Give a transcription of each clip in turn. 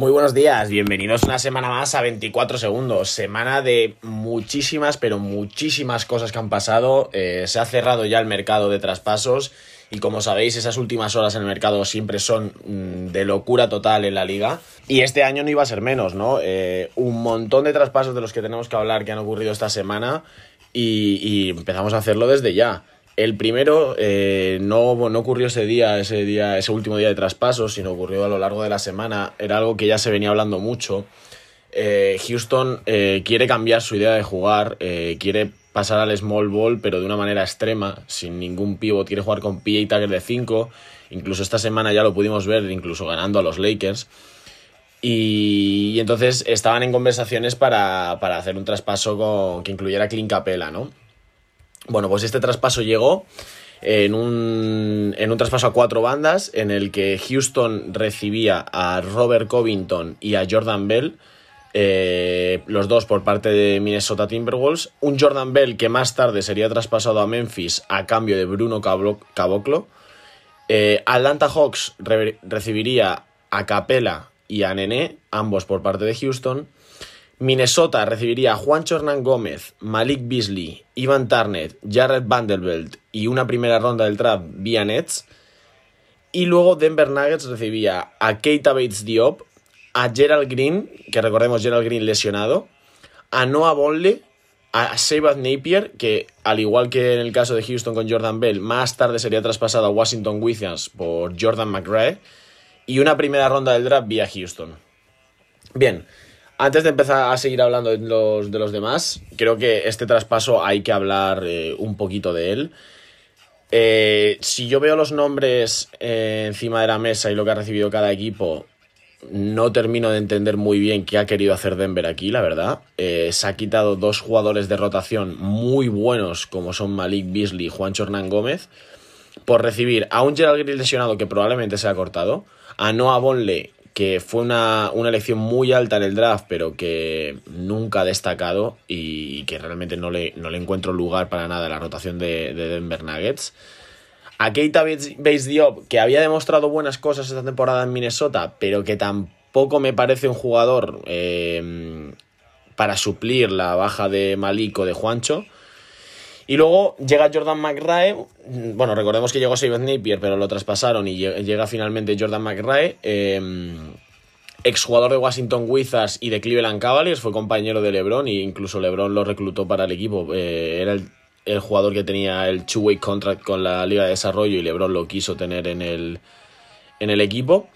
Muy buenos días, bienvenidos una semana más a 24 segundos, semana de muchísimas, pero muchísimas cosas que han pasado. Se ha cerrado ya el mercado de traspasos y, como sabéis, esas últimas horas en el mercado siempre son de locura total en la liga, y este año no iba a ser menos, ¿no? Un montón de traspasos de los que tenemos que hablar que han ocurrido esta semana y empezamos a hacerlo desde ya. El primero no ocurrió ese último día de traspasos, sino ocurrió a lo largo de la semana. Era algo que ya se venía hablando mucho. Houston quiere cambiar su idea de jugar, quiere pasar al small ball, pero de una manera extrema, sin ningún pívot. Quiere jugar con PJ Tucker de 5, incluso esta semana ya lo pudimos ver, incluso ganando a los Lakers. Y entonces estaban en conversaciones para hacer un traspaso que incluyera a Clint Capela, ¿no? Bueno, pues este traspaso llegó en un traspaso a 4 bandas en el que Houston recibía a Robert Covington y a Jordan Bell, los dos por parte de Minnesota Timberwolves. Un Jordan Bell que más tarde sería traspasado a Memphis a cambio de Bruno Caboclo. Atlanta Hawks recibiría a Capela y a Nené, ambos por parte de Houston. Minnesota recibiría a Juancho Hernangómez, Malik Beasley, Evan Turner, Jared Vanderbilt y una primera ronda del draft vía Nets. Y luego Denver Nuggets recibía a Keita Bates-Diop, a Gerald Green, que recordemos Gerald Green lesionado, a Noah Vonleh, a Shabazz Napier, que al igual que en el caso de Houston con Jordan Bell, más tarde sería traspasado a Washington Wizards por Jordan McRae, y una primera ronda del draft vía Houston. Bien. Antes de empezar a seguir hablando de los demás, creo que este traspaso hay que hablar un poquito de él. Si yo veo los nombres encima de la mesa y lo que ha recibido cada equipo, no termino de entender muy bien qué ha querido hacer Denver aquí, la verdad. Se ha quitado dos jugadores de rotación muy buenos, como son Malik Beasley y Juancho Hernangómez, por recibir a un Gerald Green lesionado que probablemente se ha cortado, a Noah Vonleh, que fue una elección muy alta en el draft, pero que nunca ha destacado y que realmente no le encuentro lugar para nada en la rotación de Denver Nuggets. A Keita Bates-Diop, que había demostrado buenas cosas esta temporada en Minnesota, pero que tampoco me parece un jugador para suplir la baja de Malik o de Juancho. Y luego llega Jordan McRae, bueno, recordemos que llegó Shabazz Napier, pero lo traspasaron y llega finalmente Jordan McRae, exjugador de Washington Wizards y de Cleveland Cavaliers, fue compañero de LeBron e incluso LeBron lo reclutó para el equipo. Era el jugador que tenía el two-way contract con la Liga de Desarrollo y LeBron lo quiso tener en el equipo.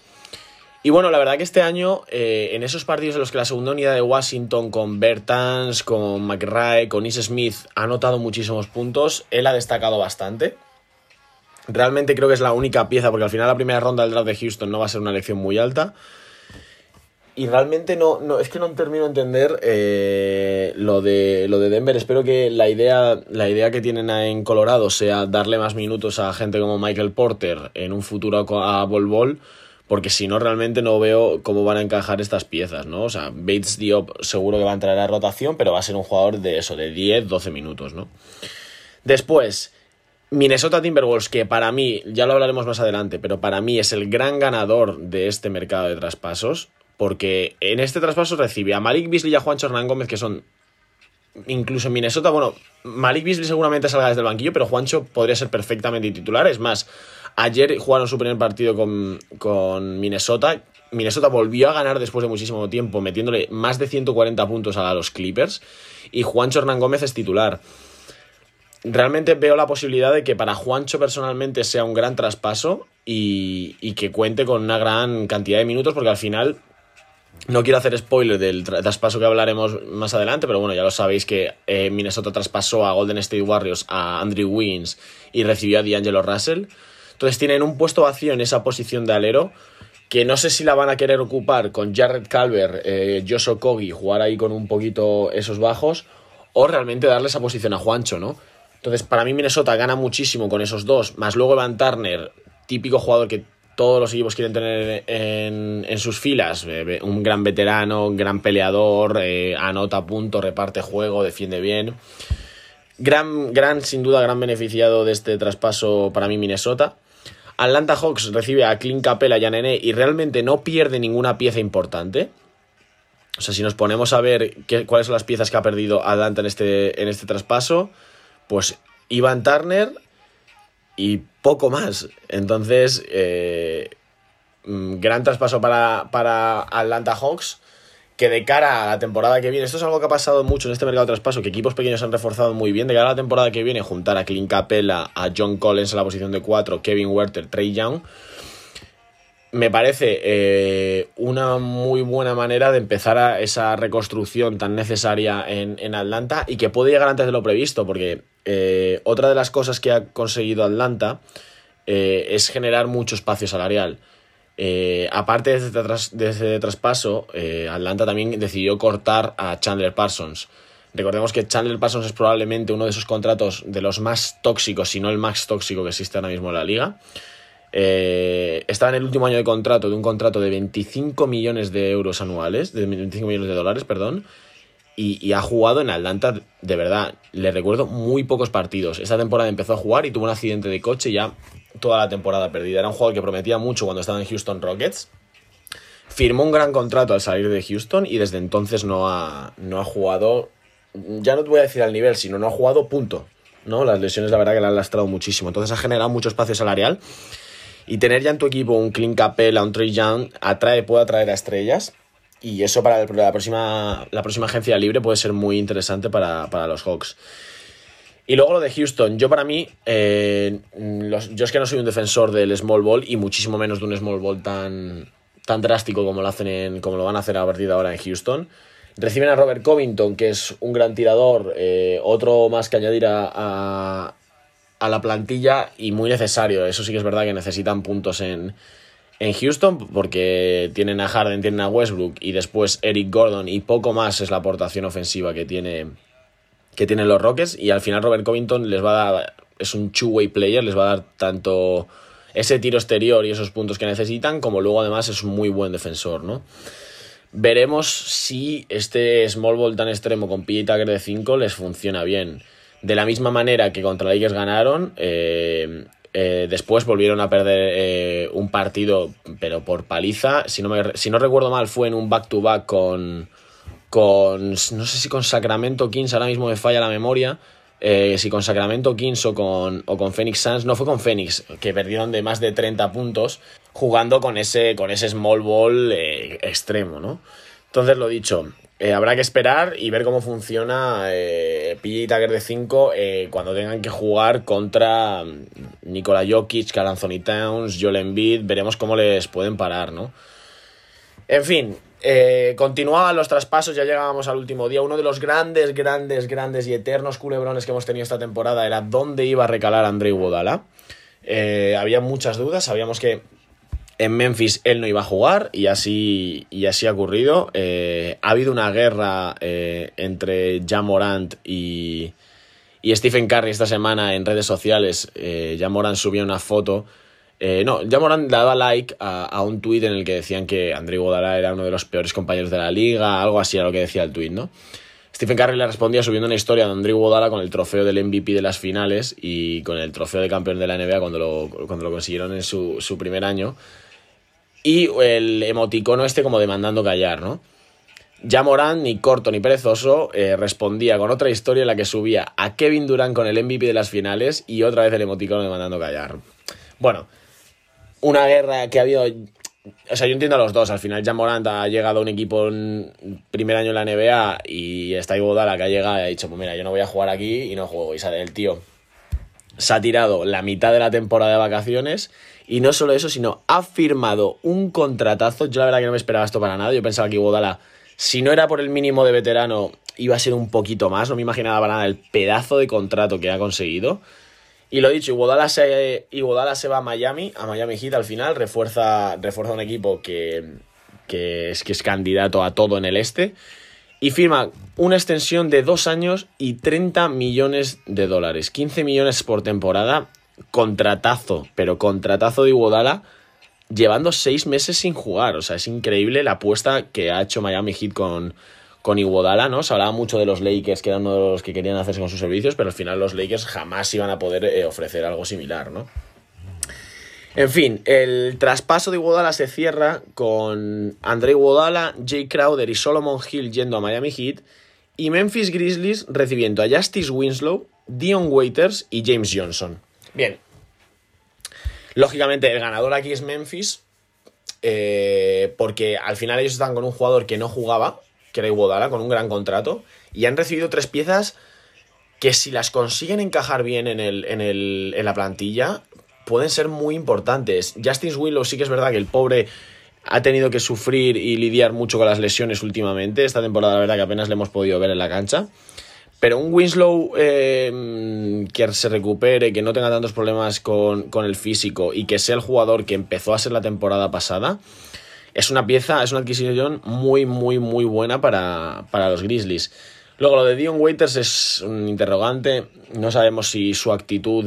Y bueno, la verdad que este año, en esos partidos en los que la segunda unidad de Washington con Bertans, con McRae, con Ish Smith ha anotado muchísimos puntos, él ha destacado bastante. Realmente creo que es la única pieza, porque al final la primera ronda del draft de Houston no va a ser una elección muy alta. Y realmente no termino de entender lo de Denver. Espero que la idea que tienen en Colorado sea darle más minutos a gente como Michael Porter en un futuro a Bol Bol, porque si no, realmente no veo cómo van a encajar estas piezas, ¿no? O sea, Bates-Diop seguro que va a entrar a rotación, pero va a ser un jugador de eso, de 10-12 minutos, ¿no? Después, Minnesota Timberwolves, que para mí, ya lo hablaremos más adelante, pero para mí es el gran ganador de este mercado de traspasos, porque en este traspaso recibe a Malik Beasley y a Juancho Hernangómez, que son, incluso en Minnesota, bueno, Malik Beasley seguramente salga desde el banquillo, pero Juancho podría ser perfectamente titular. Es más, ayer jugaron su primer partido con Minnesota. Minnesota volvió a ganar después de muchísimo tiempo, metiéndole más de 140 puntos a los Clippers. Y Juancho Hernangómez es titular. Realmente veo la posibilidad de que para Juancho personalmente sea un gran traspaso y que cuente con una gran cantidad de minutos, porque al final, no quiero hacer spoiler del traspaso que hablaremos más adelante, pero bueno, ya lo sabéis que Minnesota traspasó a Golden State Warriors a Andrew Wiggins y recibió a D'Angelo Russell. Entonces tienen un puesto vacío en esa posición de alero, que no sé si la van a querer ocupar con Jarrett Culver, Josh Okogie, jugar ahí con un poquito esos bajos, o realmente darle esa posición a Juancho, ¿no? Entonces para mí Minnesota gana muchísimo con esos dos, más luego Evan Turner, típico jugador que todos los equipos quieren tener en sus filas, un gran veterano, un gran peleador, anota puntos, reparte juego, defiende bien. Sin duda, gran beneficiado de este traspaso para mí Minnesota. Atlanta Hawks recibe a Clint Capela y a Nené y realmente no pierde ninguna pieza importante. O sea, si nos ponemos a ver cuáles son las piezas que ha perdido Atlanta en este traspaso, pues Evan Turner y poco más. Entonces, gran traspaso para Atlanta Hawks, que de cara a la temporada que viene, esto es algo que ha pasado mucho en este mercado de traspaso, que equipos pequeños han reforzado muy bien, de cara a la temporada que viene, juntar a Clint Capela, a John Collins a la posición de 4, Kevin Werther, Trey Young, me parece una muy buena manera de empezar a esa reconstrucción tan necesaria en Atlanta, y que puede llegar antes de lo previsto, porque otra de las cosas que ha conseguido Atlanta es generar mucho espacio salarial. Aparte de ese traspaso, Atlanta también decidió cortar a Chandler Parsons. Recordemos que Chandler Parsons es probablemente uno de esos contratos de los más tóxicos, si no el más tóxico que existe ahora mismo en la liga. Estaba en el último año de contrato, de un contrato de 25 millones de euros anuales, de 25 millones de dólares, perdón, y ha jugado en Atlanta, de verdad, le recuerdo muy pocos partidos. Esta temporada empezó a jugar y tuvo un accidente de coche y ya toda la temporada perdida. Era un jugador que prometía mucho cuando estaba en Houston Rockets. Firmó un gran contrato al salir de Houston y desde entonces no ha jugado, ya no te voy a decir al nivel, sino no ha jugado punto, ¿no? Las lesiones la verdad que le han lastrado muchísimo. Entonces ha generado mucho espacio salarial y tener ya en tu equipo un Clint Capela, un Trey Young, puede atraer a estrellas. Y eso para la próxima agencia libre puede ser muy interesante para los Hawks. Y luego lo de Houston. Yo para mí, yo es que no soy un defensor del small ball y muchísimo menos de un small ball tan drástico como lo van a hacer a partir de ahora en Houston. Reciben a Robert Covington, que es un gran tirador, otro más que añadir a la plantilla y muy necesario. Eso sí que es verdad que necesitan puntos en Houston, porque tienen a Harden, tienen a Westbrook y después Eric Gordon y poco más es la aportación ofensiva que tienen los Rockets, y al final Robert Covington les va a dar, es un two-way player, les va a dar tanto ese tiro exterior y esos puntos que necesitan, como luego además es un muy buen defensor, ¿no? Veremos si este small ball tan extremo con PJ Tucker de 5 les funciona bien. De la misma manera que contra Lakers ganaron, después volvieron a perder un partido, pero por paliza, si no recuerdo mal fue en un back-to-back no sé si con Sacramento Kings, ahora mismo me falla la memoria, si con Sacramento Kings o con Phoenix Suns, no fue con Phoenix, que perdieron de más de 30 puntos jugando con ese small ball extremo, ¿no? Entonces, lo dicho, habrá que esperar y ver cómo funciona PJ Tucker de 5 cuando tengan que jugar contra Nikola Jokic, Karl-Anthony Towns, Joel Embiid, veremos cómo les pueden parar, ¿no? En fin, continuaban los traspasos, ya llegábamos al último día. Uno de los grandes, grandes, grandes y eternos culebrones que hemos tenido esta temporada era dónde iba a recalar Andre Iguodala. Había muchas dudas, sabíamos que en Memphis él no iba a jugar y así ha ocurrido. Ha habido una guerra entre Ja Morant y Stephen Curry esta semana en redes sociales. Ja Morant subió una foto. Ja Morant daba like a un tuit en el que decían que Andre Iguodala era uno de los peores compañeros de la liga, algo así era lo que decía el tuit, ¿no? Stephen Curry le respondía subiendo una historia de Andre Iguodala con el trofeo del MVP de las finales y con el trofeo de campeón de la NBA cuando lo consiguieron en su primer año, y el emoticono este como demandando callar, ¿no? Ja Morant, ni corto ni perezoso, respondía con otra historia en la que subía a Kevin Durant con el MVP de las finales y otra vez el emoticono demandando callar. Bueno, una guerra que ha habido. O sea, yo entiendo a los dos. Al final Ja Morant ha llegado a un equipo en primer año en la NBA y está Iguodala, que ha llegado y ha dicho, pues mira, yo no voy a jugar aquí y no juego. Y sale el tío. Se ha tirado la mitad de la temporada de vacaciones y no solo eso, sino ha firmado un contratazo. Yo la verdad que no me esperaba esto para nada. Yo pensaba que Iguodala, si no era por el mínimo de veterano, iba a ser un poquito más. No me imaginaba para nada el pedazo de contrato que ha conseguido. Y lo dicho, Iguodala se va a Miami Heat al final, refuerza un equipo que es candidato a todo en el este y firma una extensión de 2 años y 30 millones de dólares, 15 millones por temporada, contratazo de Iguodala, llevando 6 meses sin jugar. O sea, es increíble la apuesta que ha hecho Miami Heat con Iguodala, ¿no? Se hablaba mucho de los Lakers, que eran uno de los que querían hacerse con sus servicios, pero al final los Lakers jamás iban a poder ofrecer algo similar, ¿no? En fin, el traspaso de Iguodala se cierra con Andre Iguodala, Jay Crowder y Solomon Hill yendo a Miami Heat y Memphis Grizzlies recibiendo a Justise Winslow, Dion Waiters y James Johnson. Bien, lógicamente el ganador aquí es Memphis, porque al final ellos están con un jugador que no jugaba, que era Iguodala, con un gran contrato, y han recibido tres piezas que si las consiguen encajar bien en la plantilla pueden ser muy importantes. Justise Winslow sí que es verdad que el pobre ha tenido que sufrir y lidiar mucho con las lesiones últimamente. Esta temporada la verdad que apenas le hemos podido ver en la cancha. Pero un Winslow que se recupere, que no tenga tantos problemas con el físico y que sea el jugador que empezó a ser la temporada pasada, es una pieza, es una adquisición muy, muy, muy buena para los Grizzlies. Luego lo de Dion Waiters es un interrogante. No sabemos si su actitud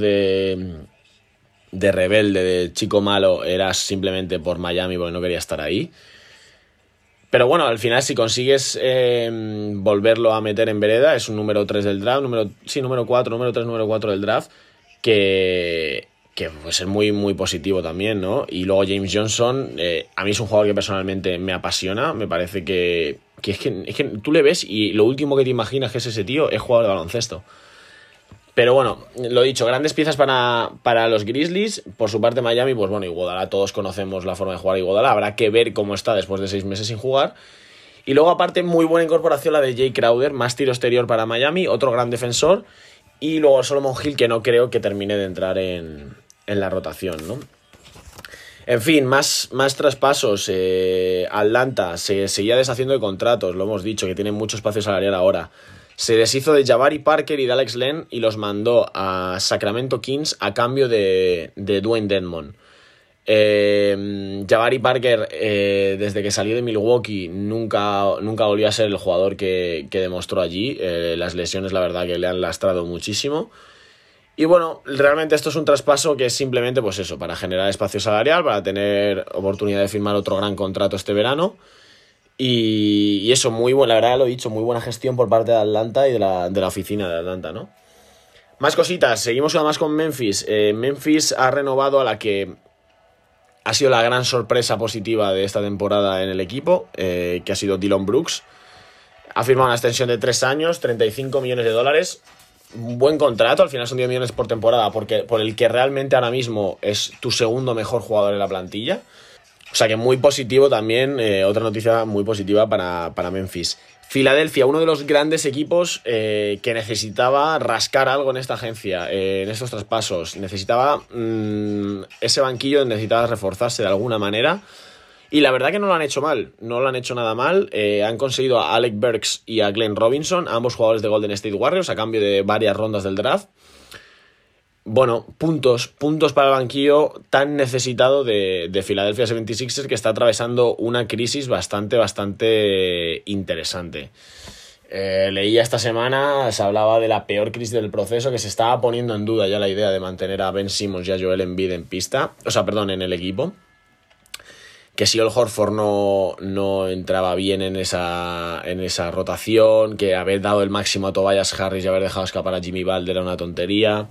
de rebelde, de chico malo, era simplemente por Miami porque no quería estar ahí. Pero bueno, al final si consigues volverlo a meter en vereda, es un número 3 del draft, número 4 del draft, que puede ser muy, muy positivo también, ¿no? Y luego James Johnson, a mí es un jugador que personalmente me apasiona, me parece que tú le ves y lo último que te imaginas que es ese tío es jugador de baloncesto. Pero bueno, lo dicho, grandes piezas para los Grizzlies. Por su parte Miami, pues bueno, Iguodala, todos conocemos la forma de jugar Iguodala, habrá que ver cómo está después de 6 meses sin jugar. Y luego aparte, muy buena incorporación la de Jay Crowder, más tiro exterior para Miami, otro gran defensor. Y luego Solomon Hill, que no creo que termine de entrar en la rotación, ¿no? En fin, más traspasos. Atlanta se seguía deshaciendo de contratos, lo hemos dicho, que tiene mucho espacio salarial ahora. Se deshizo de Jabari Parker y de Alex Len y los mandó a Sacramento Kings a cambio de Dwayne Dedmon. Jabari Parker, desde que salió de Milwaukee, nunca volvió a ser el jugador que demostró allí. Las lesiones, la verdad, que le han lastrado muchísimo. Y bueno, realmente esto es un traspaso que es simplemente, pues eso, para generar espacio salarial, para tener oportunidad de firmar otro gran contrato este verano. Y eso, muy buena, la verdad lo he dicho, muy buena gestión por parte de Atlanta y de la oficina de Atlanta, ¿no? Más cositas, seguimos además con Memphis. Memphis ha renovado a la que ha sido la gran sorpresa positiva de esta temporada en el equipo, que ha sido Dillon Brooks. Ha firmado una extensión de 3 años, $35 millones. Un buen contrato, al final son 10 millones por temporada, porque por el que realmente ahora mismo es tu segundo mejor jugador en la plantilla. O sea que muy positivo también, otra noticia muy positiva para Memphis. Filadelfia, uno de los grandes equipos que necesitaba rascar algo en esta agencia, en estos traspasos. Necesitaba ese banquillo, necesitaba reforzarse de alguna manera. Y la verdad que no lo han hecho mal, no lo han hecho nada mal. Han conseguido a Alec Burks y a Glenn Robinson, ambos jugadores de Golden State Warriors, a cambio de varias rondas del draft. Bueno, puntos para el banquillo tan necesitado de Philadelphia 76ers, que está atravesando una crisis bastante interesante. Leía esta semana, se hablaba de la peor crisis del proceso, que se estaba poniendo en duda ya la idea de mantener a Ben Simmons y a Joel Embiid en el equipo. Que si Al Horford no entraba bien en esa rotación, que haber dado el máximo a Tobias Harris y haber dejado escapar a Jimmy Butler era una tontería.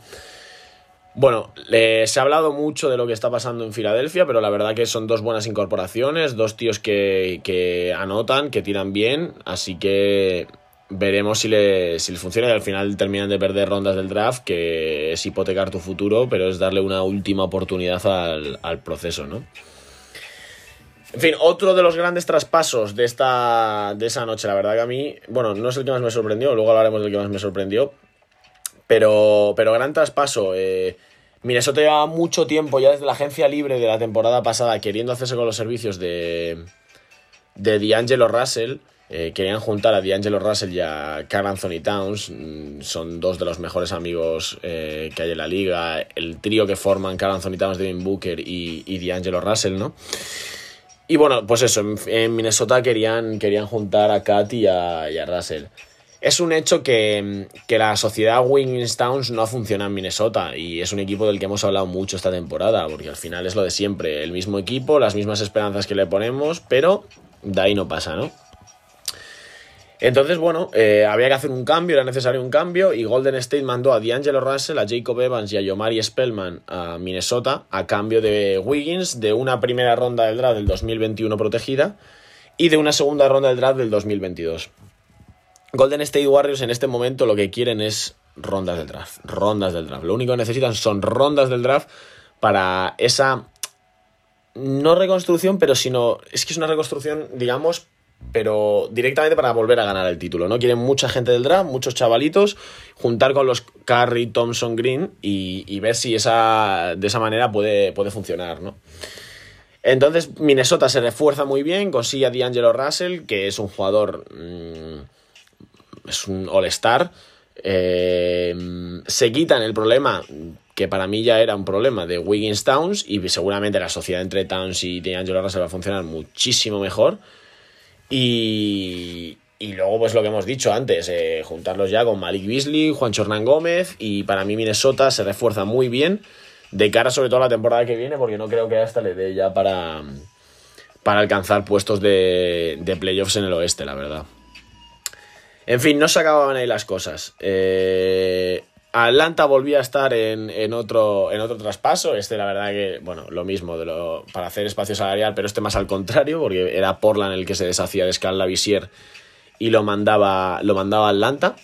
Bueno, se ha hablado mucho de lo que está pasando en Filadelfia, pero la verdad que son 2 buenas incorporaciones, 2 tíos que anotan, que tiran bien, así que veremos si les funciona, y al final terminan de perder rondas del draft, que es hipotecar tu futuro, pero es darle una última oportunidad al proceso, ¿no? En fin, otro de los grandes traspasos de esa noche, la verdad que a mí, bueno, no es el que más me sorprendió, luego hablaremos del que más me sorprendió, pero gran traspaso. Minnesota llevaba mucho tiempo ya desde la agencia libre de la temporada pasada queriendo hacerse con los servicios de D'Angelo Russell. Querían juntar a D'Angelo Russell y a Karl-Anthony Towns. Son 2 de los mejores amigos que hay en la liga. El trío que forman Karl-Anthony Towns, Devin Booker y D'Angelo Russell, ¿no? Y bueno, pues eso, en Minnesota querían juntar a Cat y a Russell. Es un hecho que la sociedad Wiggins-Town no ha funcionado en Minnesota y es un equipo del que hemos hablado mucho esta temporada, porque al final es lo de siempre, el mismo equipo, las mismas esperanzas que le ponemos, pero de ahí no pasa, ¿no? Entonces, bueno, había que hacer un cambio, era necesario un cambio, y Golden State mandó a D'Angelo Russell, a Jacob Evans y a Yomari Spellman a Minnesota a cambio de Wiggins, de una primera ronda del draft del 2021 protegida y de una segunda ronda del draft del 2022. Golden State Warriors en este momento lo que quieren es rondas del draft. Lo único que necesitan son rondas del draft para esa, no reconstrucción, pero sino, es que es una reconstrucción, digamos, pero directamente para volver a ganar el título, ¿no? Quieren mucha gente del draft, muchos chavalitos, juntar con los Curry, Thompson, Green y ver si esa, de esa manera puede funcionar, ¿no? Entonces Minnesota se refuerza muy bien, consigue a D'Angelo Russell, que es un jugador, es un all-star. Se quitan el problema, que para mí ya era un problema, de Wiggins Towns, y seguramente la sociedad entre Towns y D'Angelo Russell va a funcionar muchísimo mejor. Y luego, pues lo que hemos dicho antes, juntarlos ya con Malik Beasley, Juancho Hernangómez, y para mí Minnesota se refuerza muy bien de cara sobre todo a la temporada que viene, porque no creo que hasta le dé ya para alcanzar puestos de playoffs en el oeste, la verdad. En fin, no se acababan ahí las cosas. Atlanta volvía a estar en otro traspaso. Este, la verdad que, bueno, lo mismo para hacer espacio salarial, pero este más al contrario, porque era Portland el que se deshacía de Scott Lavissière y lo mandaba a Atlanta.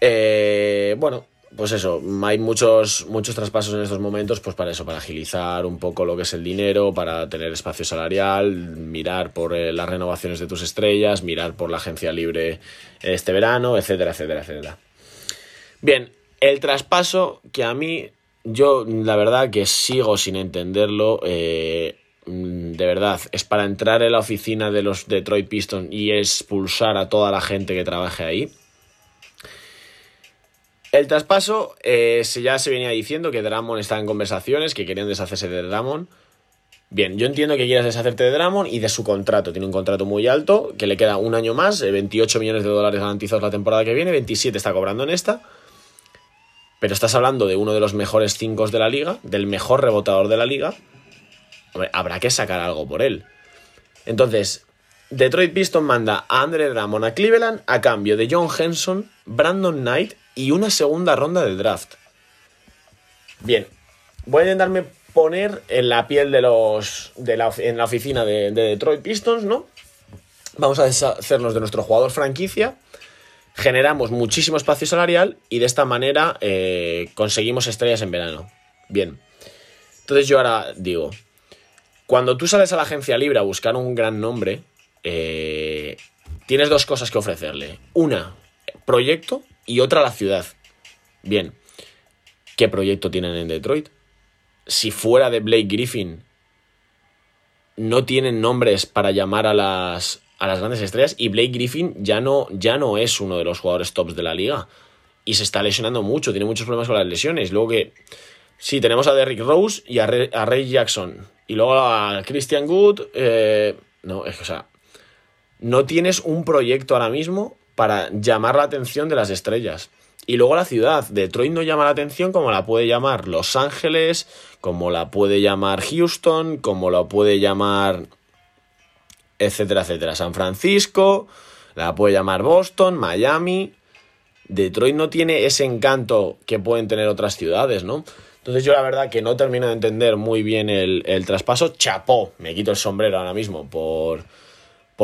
Bueno, pues eso, hay muchos traspasos en estos momentos, pues para eso, para agilizar un poco lo que es el dinero, para tener espacio salarial, mirar por las renovaciones de tus estrellas, mirar por la agencia libre este verano, etcétera, etcétera, etcétera. Bien, el traspaso que a mí, yo la verdad que sigo sin entenderlo, de verdad, es para entrar en la oficina de los Detroit Pistons y expulsar a toda la gente que trabaje ahí. El traspaso, ya se venía diciendo que Drummond estaba en conversaciones, que querían deshacerse de Drummond. Bien, yo entiendo que quieras deshacerte de Drummond y de su contrato. Tiene un contrato muy alto, que le queda un año más, $28 millones garantizados la temporada que viene, 27 está cobrando en esta. Pero estás hablando de uno de los mejores 5 de la liga, del mejor rebotador de la liga. Hombre, habrá que sacar algo por él. Entonces, Detroit Pistons manda a Andre Drummond a Cleveland a cambio de John Henson, Brandon Knight y una segunda ronda del draft. Bien, voy a intentarme poner en la piel en la oficina de Detroit Pistons, ¿no? Vamos a deshacernos de nuestro jugador franquicia, generamos muchísimo espacio salarial y de esta manera conseguimos estrellas en verano. Bien, entonces yo ahora digo, cuando tú sales a la agencia libre a buscar un gran nombre, tienes dos cosas que ofrecerle. Una, proyecto, y otra, la ciudad. Bien, ¿qué proyecto tienen en Detroit? Si fuera de Blake Griffin, no tienen nombres para llamar a las grandes estrellas, y Blake Griffin ya no es uno de los jugadores tops de la liga y se está lesionando mucho, tiene muchos problemas con las lesiones. Luego que sí, tenemos a Derrick Rose y a Ray Jackson y luego a Christian Wood, no, es que, o sea, no tienes un proyecto ahora mismo para llamar la atención de las estrellas. Y luego la ciudad, Detroit no llama la atención como la puede llamar Los Ángeles, como la puede llamar Houston, como la puede llamar, etcétera, etcétera, San Francisco, la puede llamar Boston, Miami. Detroit no tiene ese encanto que pueden tener otras ciudades, ¿no? Entonces yo la verdad que no termino de entender muy bien el traspaso. Chapó, me quito el sombrero ahora mismo por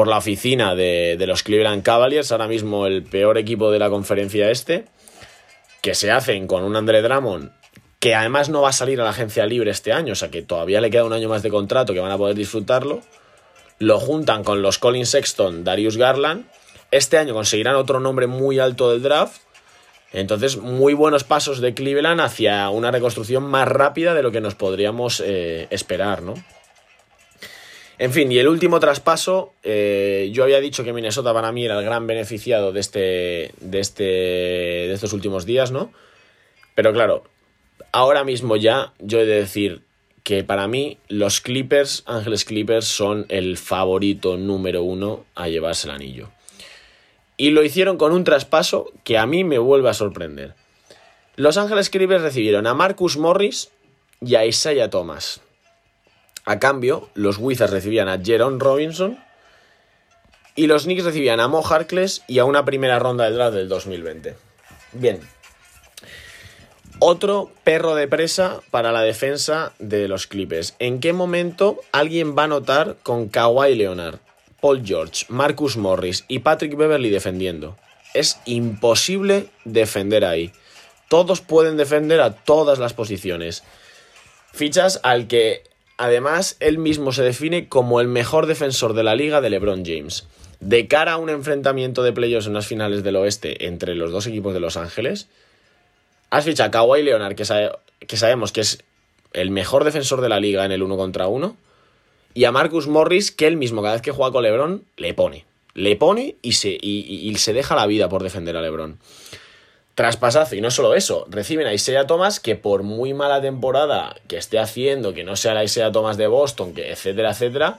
la oficina de los Cleveland Cavaliers, ahora mismo el peor equipo de la conferencia este, que se hacen con un Andre Drummond, que además no va a salir a la agencia libre este año, o sea que todavía le queda un año más de contrato, que van a poder disfrutarlo. Lo juntan con los Colin Sexton, Darius Garland. Este año conseguirán otro nombre muy alto del draft. Entonces, muy buenos pasos de Cleveland hacia una reconstrucción más rápida de lo que nos podríamos esperar, ¿no? En fin, y el último traspaso, yo había dicho que Minnesota para mí era el gran beneficiado de estos últimos días, ¿no? Pero claro, ahora mismo ya yo he de decir que para mí los Clippers, Ángeles Clippers, son el favorito número 1 a llevarse el anillo. Y lo hicieron con un traspaso que a mí me vuelve a sorprender. Los Ángeles Clippers recibieron a Marcus Morris y a Isaiah Thomas. A cambio, los Wizards recibían a Jerome Robinson Y los Knicks recibían a Mo Harkless y a una primera ronda del draft del 2020. Bien. Otro perro de presa para la defensa de los Clippers. ¿En qué momento alguien va a notar con Kawhi Leonard, Paul George, Marcus Morris y Patrick Beverly defendiendo? Es imposible defender ahí. Todos pueden defender a todas las posiciones. Fichas al que, además, él mismo se define como el mejor defensor de la liga de LeBron James. De cara a un enfrentamiento de playoffs en unas finales del oeste entre los dos equipos de Los Ángeles, has fichado a Kawhi Leonard, que sabemos que es el mejor defensor de la liga en el 1 contra 1, y a Marcus Morris, que él mismo cada vez que juega con LeBron le pone y se deja la vida por defender a LeBron. Traspasazo, y no solo eso, reciben a Isaiah Thomas, que por muy mala temporada que esté haciendo, que no sea la Isaiah Thomas de Boston, que etcétera, etcétera,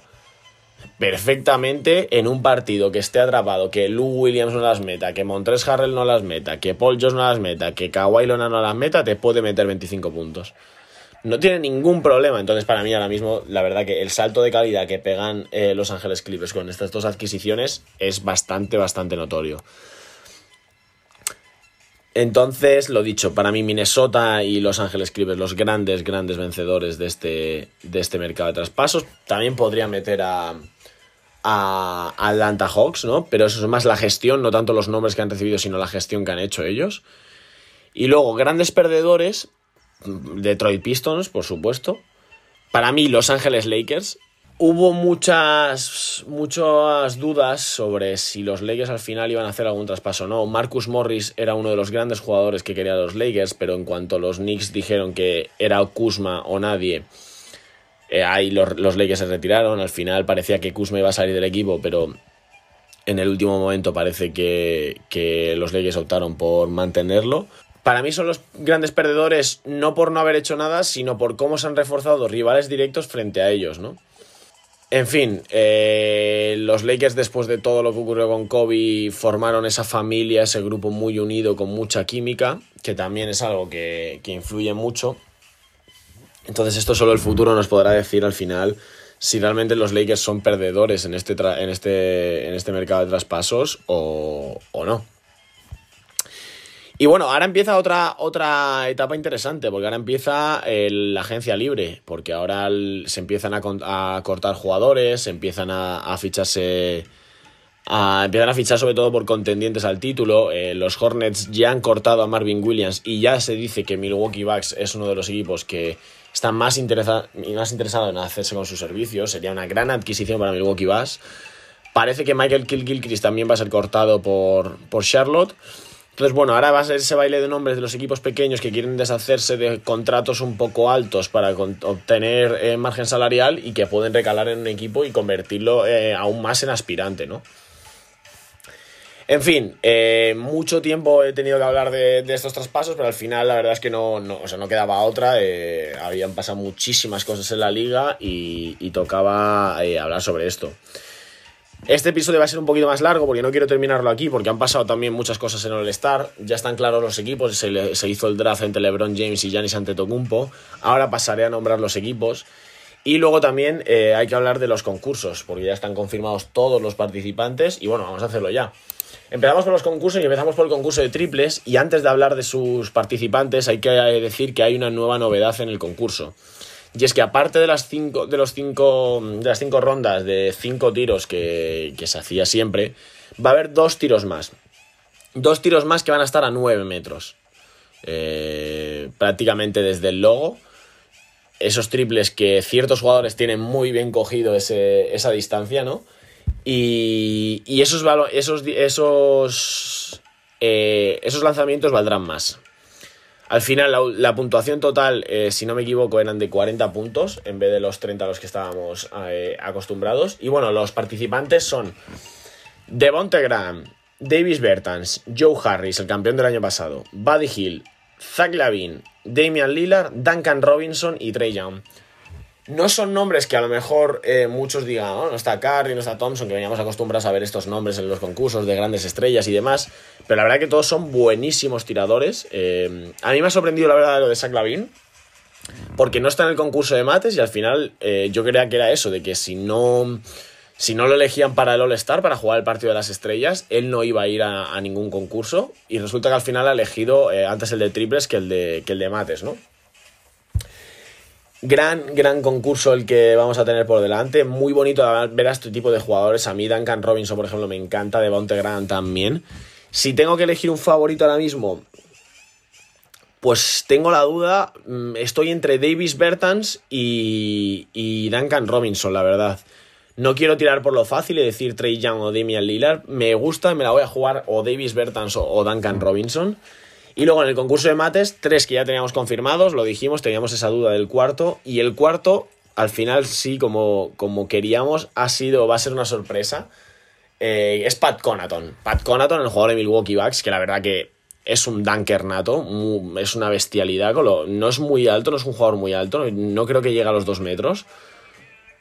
perfectamente en un partido que esté atrapado, que Lou Williams no las meta, que Montrezl Harrell no las meta, que Paul George no las meta, que Kawhi Leonard no las meta, te puede meter 25 puntos. No tiene ningún problema. Entonces, para mí ahora mismo, la verdad que el salto de calidad que pegan Los Ángeles Clippers con estas dos adquisiciones es bastante, bastante notorio. Entonces, lo dicho, para mí Minnesota y Los Ángeles Clippers, los grandes, grandes vencedores de este mercado de traspasos. También podría meter a Atlanta Hawks, ¿no? Pero eso es más la gestión, no tanto los nombres que han recibido, sino la gestión que han hecho ellos. Y luego, grandes perdedores, Detroit Pistons, por supuesto. Para mí, Los Ángeles Lakers. Hubo muchas dudas sobre si los Lakers al final iban a hacer algún traspaso o no. Marcus Morris era uno de los grandes jugadores que querían los Lakers, pero en cuanto los Knicks dijeron que era Kuzma o nadie, ahí los Lakers se retiraron. Al final parecía que Kuzma iba a salir del equipo, pero en el último momento parece que los Lakers optaron por mantenerlo. Para mí son los grandes perdedores, no por no haber hecho nada, sino por cómo se han reforzado rivales directos frente a ellos, ¿no? En fin, los Lakers, después de todo lo que ocurrió con Kobe, formaron esa familia, ese grupo muy unido, con mucha química, que también es algo que influye mucho. Entonces esto solo el futuro nos podrá decir al final si realmente los Lakers son perdedores en este mercado de traspasos o no. Y bueno, ahora empieza otra etapa interesante, porque ahora empieza la agencia libre, porque ahora se empiezan a cortar jugadores, empiezan a fichar sobre todo por contendientes al título. Los Hornets ya han cortado a Marvin Williams y ya se dice que Milwaukee Bucks es uno de los equipos que está más interesado en hacerse con sus servicios. Sería una gran adquisición para Milwaukee Bucks. Parece que Michael Kidd-Gilchrist también va a ser cortado por Charlotte. Entonces, bueno, ahora va a ser ese baile de nombres de los equipos pequeños que quieren deshacerse de contratos un poco altos para obtener margen salarial y que pueden recalar en un equipo y convertirlo aún más en aspirante, ¿no? En fin, mucho tiempo he tenido que hablar de estos traspasos, pero al final la verdad es que no quedaba otra. Habían pasado muchísimas cosas en la liga y tocaba hablar sobre esto. Este episodio va a ser un poquito más largo porque no quiero terminarlo aquí, porque han pasado también muchas cosas en All-Star. Ya están claros los equipos, se hizo el draft entre LeBron James y Giannis Antetokounmpo. Ahora pasaré a nombrar los equipos. Y luego también hay que hablar de los concursos, porque ya están confirmados todos los participantes. Y bueno, vamos a hacerlo ya. Empezamos con los concursos y empezamos por el concurso de triples. Y antes de hablar de sus participantes, hay que decir que hay una nueva novedad en el concurso. Y es que aparte de las cinco rondas de 5 tiros que se hacía siempre, va a haber 2 tiros más. 2 tiros más que van a estar a 9 metros. Prácticamente desde el logo. Esos triples que ciertos jugadores tienen muy bien cogido esa distancia, ¿no? Y esos lanzamientos valdrán más. Al final, la puntuación total, si no me equivoco, eran de 40 puntos en vez de los 30 a los que estábamos acostumbrados. Y bueno, los participantes son Devonte Graham, Davis Bertans, Joe Harris, el campeón del año pasado, Buddy Hield, Zach LaVine, Damian Lillard, Duncan Robinson y Trae Young. No son nombres que a lo mejor muchos digan, no está Curry, no está Thompson, que veníamos acostumbrados a ver estos nombres en los concursos de grandes estrellas y demás, pero la verdad que todos son buenísimos tiradores. A mí me ha sorprendido la verdad lo de Zach LaVine, porque no está en el concurso de mates y al final yo creía que era eso, de que si no Si no lo elegían para el All-Star, para jugar el partido de las estrellas, él no iba a ir a ningún concurso, y resulta que al final ha elegido antes el de triples que el de mates, ¿no? Gran concurso el que vamos a tener por delante. Muy bonito ver a este tipo de jugadores. A mí Duncan Robinson, por ejemplo, me encanta. Devonte Graham también. Si tengo que elegir un favorito ahora mismo, pues tengo la duda. Estoy entre Davis Bertans y Duncan Robinson, la verdad. No quiero tirar por lo fácil y decir Trae Young o Damian Lillard. Me gusta, me la voy a jugar o Davis Bertans o Duncan Robinson. Y luego en el concurso de mates, tres que ya teníamos confirmados, lo dijimos, teníamos esa duda del cuarto. Y el cuarto, al final sí, como queríamos, va a ser una sorpresa. Es Pat Connaughton. Pat Connaughton, el jugador de Milwaukee Bucks, que la verdad que es un dunker nato, es una bestialidad. No es muy alto, no es un jugador muy alto, no creo que llegue a los 2 metros.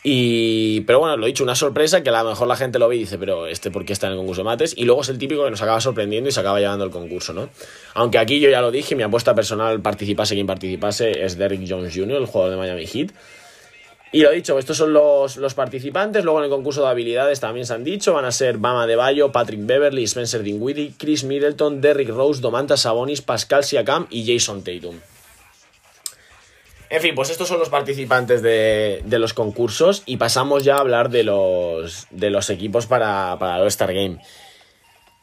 Pero bueno, lo he dicho, una sorpresa que a lo mejor la gente lo ve y dice, pero ¿por qué está en el concurso de mates? Y luego es el típico que nos acaba sorprendiendo y se acaba llevando el concurso, ¿no? Aunque aquí yo ya lo dije, mi apuesta personal, participase quien participase, es Derrick Jones Jr., el jugador de Miami Heat. Y lo he dicho, estos son los participantes. Luego en el concurso de habilidades también se han dicho, van a ser Bam Adebayo, Patrick Beverley, Spencer Dinwiddie, Chris Middleton, Derrick Rose, Domantas Sabonis, Pascal Siakam y Jason Tatum. En fin, pues estos son los participantes de los concursos, y pasamos ya a hablar de los equipos para el All-Star Game.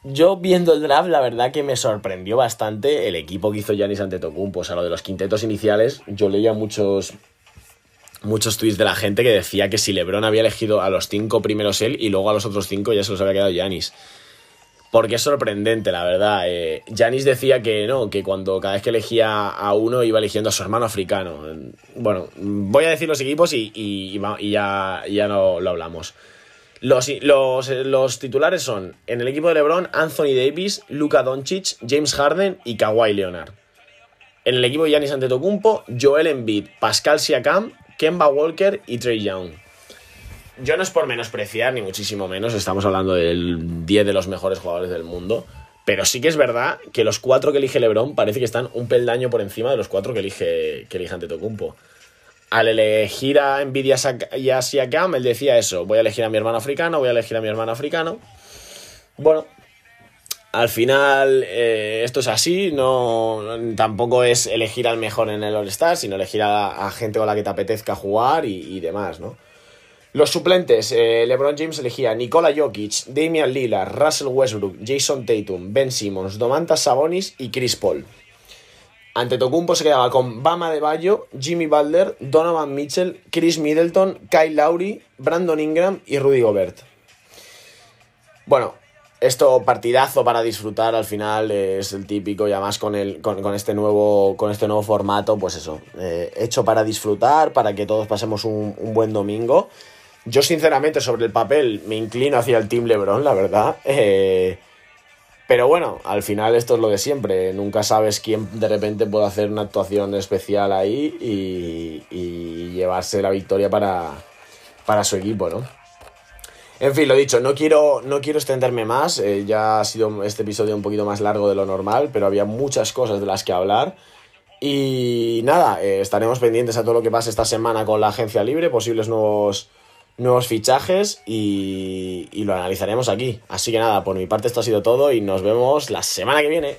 Yo, viendo el draft, la verdad que me sorprendió bastante el equipo que hizo Giannis Antetokounmpo. O sea, lo de los quintetos iniciales, yo leía muchos tweets de la gente que decía que si LeBron había elegido a los 5 primeros él y luego a los otros 5 ya se los había quedado Giannis. Porque es sorprendente, la verdad. Giannis decía que no, que cada vez que elegía a uno iba eligiendo a su hermano africano. Bueno, voy a decir los equipos y ya no lo hablamos. Los titulares son, en el equipo de LeBron, Anthony Davis, Luka Doncic, James Harden y Kawhi Leonard. En el equipo de Giannis Antetokounmpo, Joel Embiid, Pascal Siakam, Kemba Walker y Trae Young. Yo no es por menospreciar, ni muchísimo menos, estamos hablando del 10 de los mejores jugadores del mundo, pero sí que es verdad que los 4 que elige LeBron parece que están un peldaño por encima de los 4 que elige Antetokounmpo. Al elegir a Embiid y a Siakam, él decía eso, voy a elegir a mi hermano africano. Bueno, al final esto es así, tampoco es elegir al mejor en el All-Star, sino elegir a gente con la que te apetezca jugar y demás, ¿no? Los suplentes, LeBron James elegía Nikola Jokic, Damian Lillard, Russell Westbrook, Jason Tatum, Ben Simmons, Domantas Sabonis y Chris Paul. Antetokounmpo se quedaba con Bam Adebayo, Jimmy Butler, Donovan Mitchell, Chris Middleton, Kyle Lowry, Brandon Ingram y Rudy Gobert. Bueno, esto partidazo para disfrutar, al final es el típico, y además con este nuevo formato, pues eso, hecho para disfrutar, para que todos pasemos un buen domingo. Yo, sinceramente, sobre el papel me inclino hacia el Team LeBron, la verdad. Pero bueno, al final esto es lo de siempre. Nunca sabes quién de repente puede hacer una actuación especial ahí y llevarse la victoria para su equipo, ¿no? En fin, lo dicho, no quiero extenderme más. Ya ha sido este episodio un poquito más largo de lo normal, pero había muchas cosas de las que hablar. Y nada, estaremos pendientes a todo lo que pase esta semana con la agencia libre, posibles nuevos fichajes y lo analizaremos aquí. Así que nada, por mi parte esto ha sido todo y nos vemos la semana que viene.